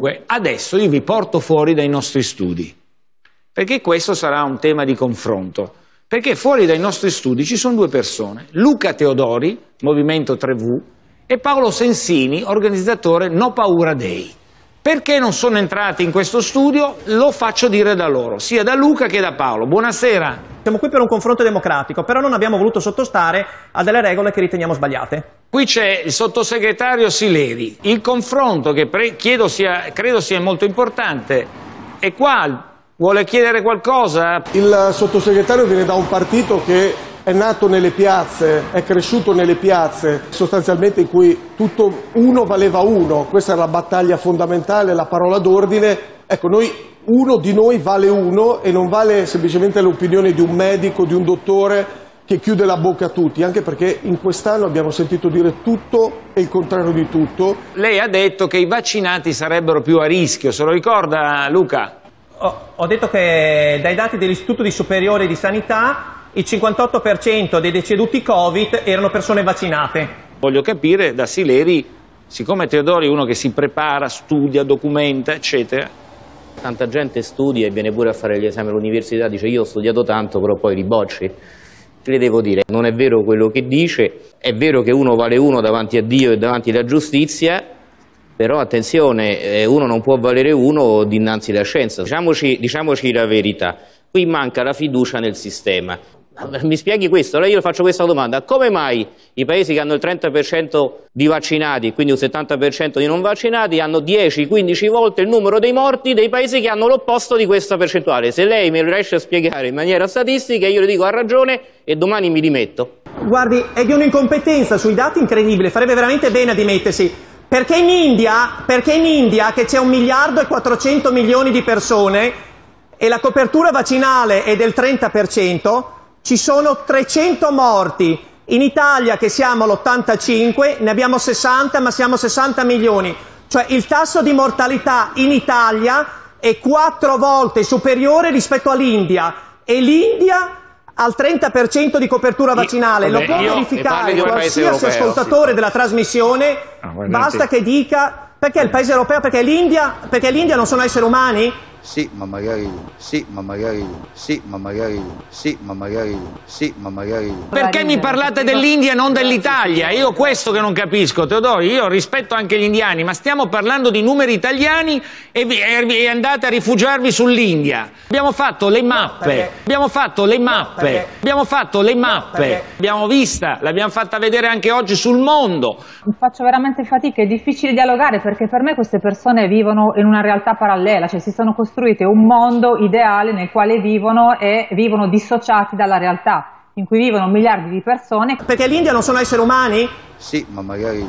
Dunque, adesso io vi porto fuori dai nostri studi, perché questo sarà un tema di confronto, perché fuori dai nostri studi ci sono due persone, Luca Teodori, Movimento 3V, e Paolo Sensini, organizzatore No Paura Day. Perché non sono entrati in questo studio lo faccio dire da loro, sia da Luca che da Paolo. Buonasera. Siamo qui per un confronto democratico, però non abbiamo voluto sottostare a delle regole che riteniamo sbagliate. Qui c'è il sottosegretario Sileri. Il confronto che credo sia molto importante è qua. Vuole chiedere qualcosa? Il sottosegretario viene da un partito che è nato nelle piazze, è cresciuto nelle piazze, sostanzialmente in cui tutto uno valeva uno. Questa era la battaglia fondamentale, la parola d'ordine. Ecco, uno di noi vale uno e non vale semplicemente l'opinione di un medico, di un dottore che chiude la bocca a tutti, anche perché in quest'anno abbiamo sentito dire tutto e il contrario di tutto. Lei ha detto che i vaccinati sarebbero più a rischio, se lo ricorda Luca? Ho detto che dai dati dell'Istituto Superiore di Sanità il 58% dei deceduti Covid erano persone vaccinate. Voglio capire da Sileri, siccome Teodori è uno che si prepara, studia, documenta, eccetera. Tanta gente studia e viene pure a fare gli esami all'università, dice io ho studiato tanto però poi li bocci. Le devo dire, non è vero quello che dice, è vero che uno vale uno davanti a Dio e davanti alla giustizia, però attenzione, uno non può valere uno dinanzi alla scienza. Diciamoci la verità, qui manca la fiducia nel sistema. Mi spieghi questo? Allora io faccio questa domanda, come mai i paesi che hanno il 30% di vaccinati, quindi un 70% di non vaccinati, hanno 10-15 volte il numero dei morti dei paesi che hanno l'opposto di questa percentuale? Se lei me lo riesce a spiegare in maniera statistica, io le dico ha ragione e domani mi dimetto. Guardi, è di un'incompetenza sui dati incredibile, farebbe veramente bene a dimettersi. Perché in India che c'è 1.400.000.000 di persone e la copertura vaccinale è del 30%, ci sono 300 morti, in Italia che siamo all'85, ne abbiamo 60 ma siamo 60 milioni, cioè il tasso di mortalità in Italia è 4 volte superiore rispetto all'India e l'India ha il 30% di copertura vaccinale, lo può verificare qualsiasi ascoltatore della trasmissione, basta che dica perché il paese europeo, perché l'India non sono esseri umani? Sì, ma magari. Perché mi parlate dell'India e non dell'Italia? Io questo che non capisco, Teodori, io rispetto anche gli indiani, ma stiamo parlando di numeri italiani e andate a rifugiarvi sull'India. Abbiamo fatto le mappe, abbiamo vista, l'abbiamo fatta vedere anche oggi sul mondo. Faccio veramente fatica, è difficile dialogare perché per me queste persone vivono in una realtà parallela, cioè si sono costruite un mondo ideale nel quale vivono e vivono dissociati dalla realtà in cui vivono miliardi di persone. Perché l'India non sono esseri umani? Sì, ma magari.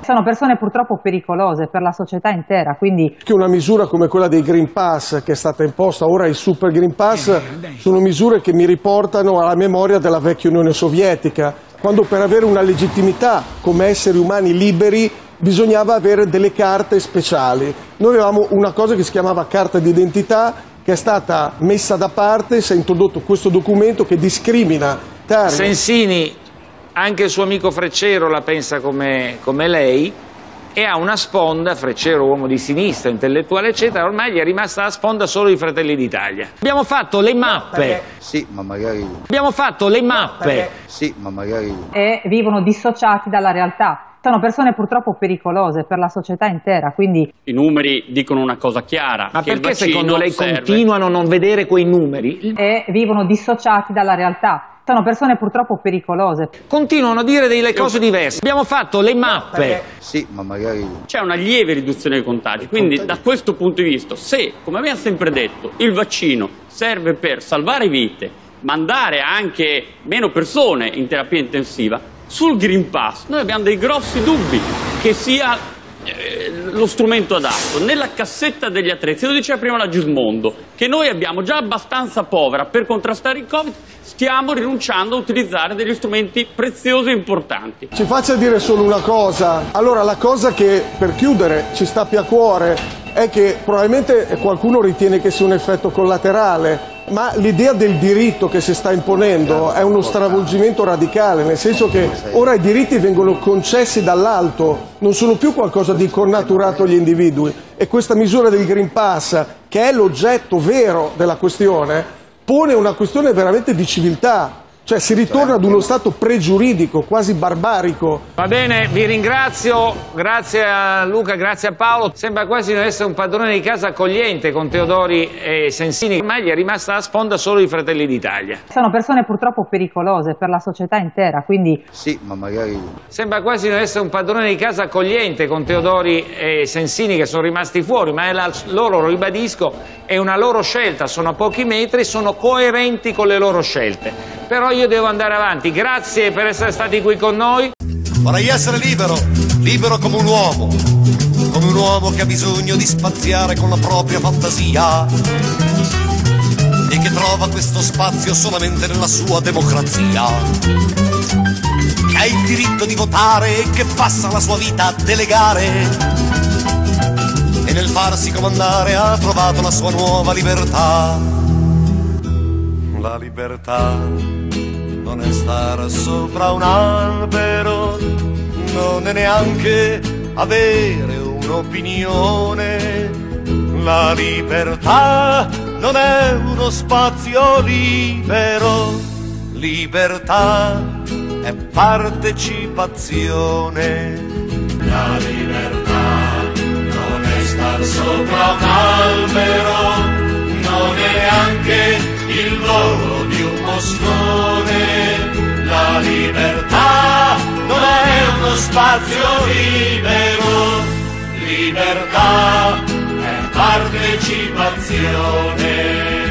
Sono persone purtroppo pericolose per la società intera, quindi... Che una misura come quella dei Green Pass che è stata imposta ora, il Super Green Pass, sono misure che mi riportano alla memoria della vecchia Unione Sovietica, quando per avere una legittimità come esseri umani liberi bisognava avere delle carte speciali. Noi avevamo una cosa che si chiamava carta d'identità che è stata messa da parte, si è introdotto questo documento che discrimina. Sensini, anche il suo amico Freccero la pensa come lei e ha una sponda, Freccero uomo di sinistra, intellettuale eccetera, ormai gli è rimasta la sponda solo i Fratelli d'Italia. Abbiamo fatto le mappe. Sì, ma magari. E vivono dissociati dalla realtà. Sono persone purtroppo pericolose per la società intera, quindi... I numeri dicono una cosa chiara. Ma perché secondo lei continuano a non vedere quei numeri? E vivono dissociati dalla realtà. Sono persone purtroppo pericolose. Continuano a dire delle cose diverse. Abbiamo fatto le mappe. Sì, ma magari... C'è una lieve riduzione dei contagi, quindi da questo punto di vista, se, come abbiamo sempre detto, il vaccino serve per salvare vite, mandare anche meno persone in terapia intensiva, sul Green Pass noi abbiamo dei grossi dubbi che sia lo strumento adatto. Nella cassetta degli attrezzi, lo diceva prima la Gismondo, che noi abbiamo già abbastanza povera per contrastare il Covid, stiamo rinunciando a utilizzare degli strumenti preziosi e importanti. Ci faccia dire solo una cosa, allora la cosa che per chiudere ci sta più a cuore è che probabilmente qualcuno ritiene che sia un effetto collaterale, Ma l'idea del diritto che si sta imponendo è uno stravolgimento radicale, nel senso che ora i diritti vengono concessi dall'alto, non sono più qualcosa di connaturato agli individui, e questa misura del Green Pass, che è l'oggetto vero della questione, pone una questione veramente di civiltà. Cioè si ritorna ad uno stato pregiuridico, quasi barbarico. Va bene, vi ringrazio, grazie a Luca, grazie a Paolo. Sembra quasi di essere un padrone di casa accogliente con Teodori e Sensini, ma gli è rimasta la sponda solo i Fratelli d'Italia. Sono persone purtroppo pericolose per la società intera, quindi... Sì, ma magari... Sembra quasi di essere un padrone di casa accogliente con Teodori e Sensini, che sono rimasti fuori, ma è la loro, lo ribadisco, è una loro scelta, sono a pochi metri, sono coerenti con le loro scelte. Però io devo andare avanti, grazie per essere stati qui con noi. Vorrei essere libero, libero come un uomo che ha bisogno di spaziare con la propria fantasia e che trova questo spazio solamente nella sua democrazia, che ha il diritto di votare e che passa la sua vita a delegare, e nel farsi comandare ha trovato la sua nuova libertà. La libertà non è stare sopra un albero, non è neanche avere un'opinione. La libertà non è uno spazio libero, libertà è partecipazione. La libertà non è stare sopra un albero, non è neanche il volo di un moscone. La libertà non è uno spazio libero, libertà è partecipazione.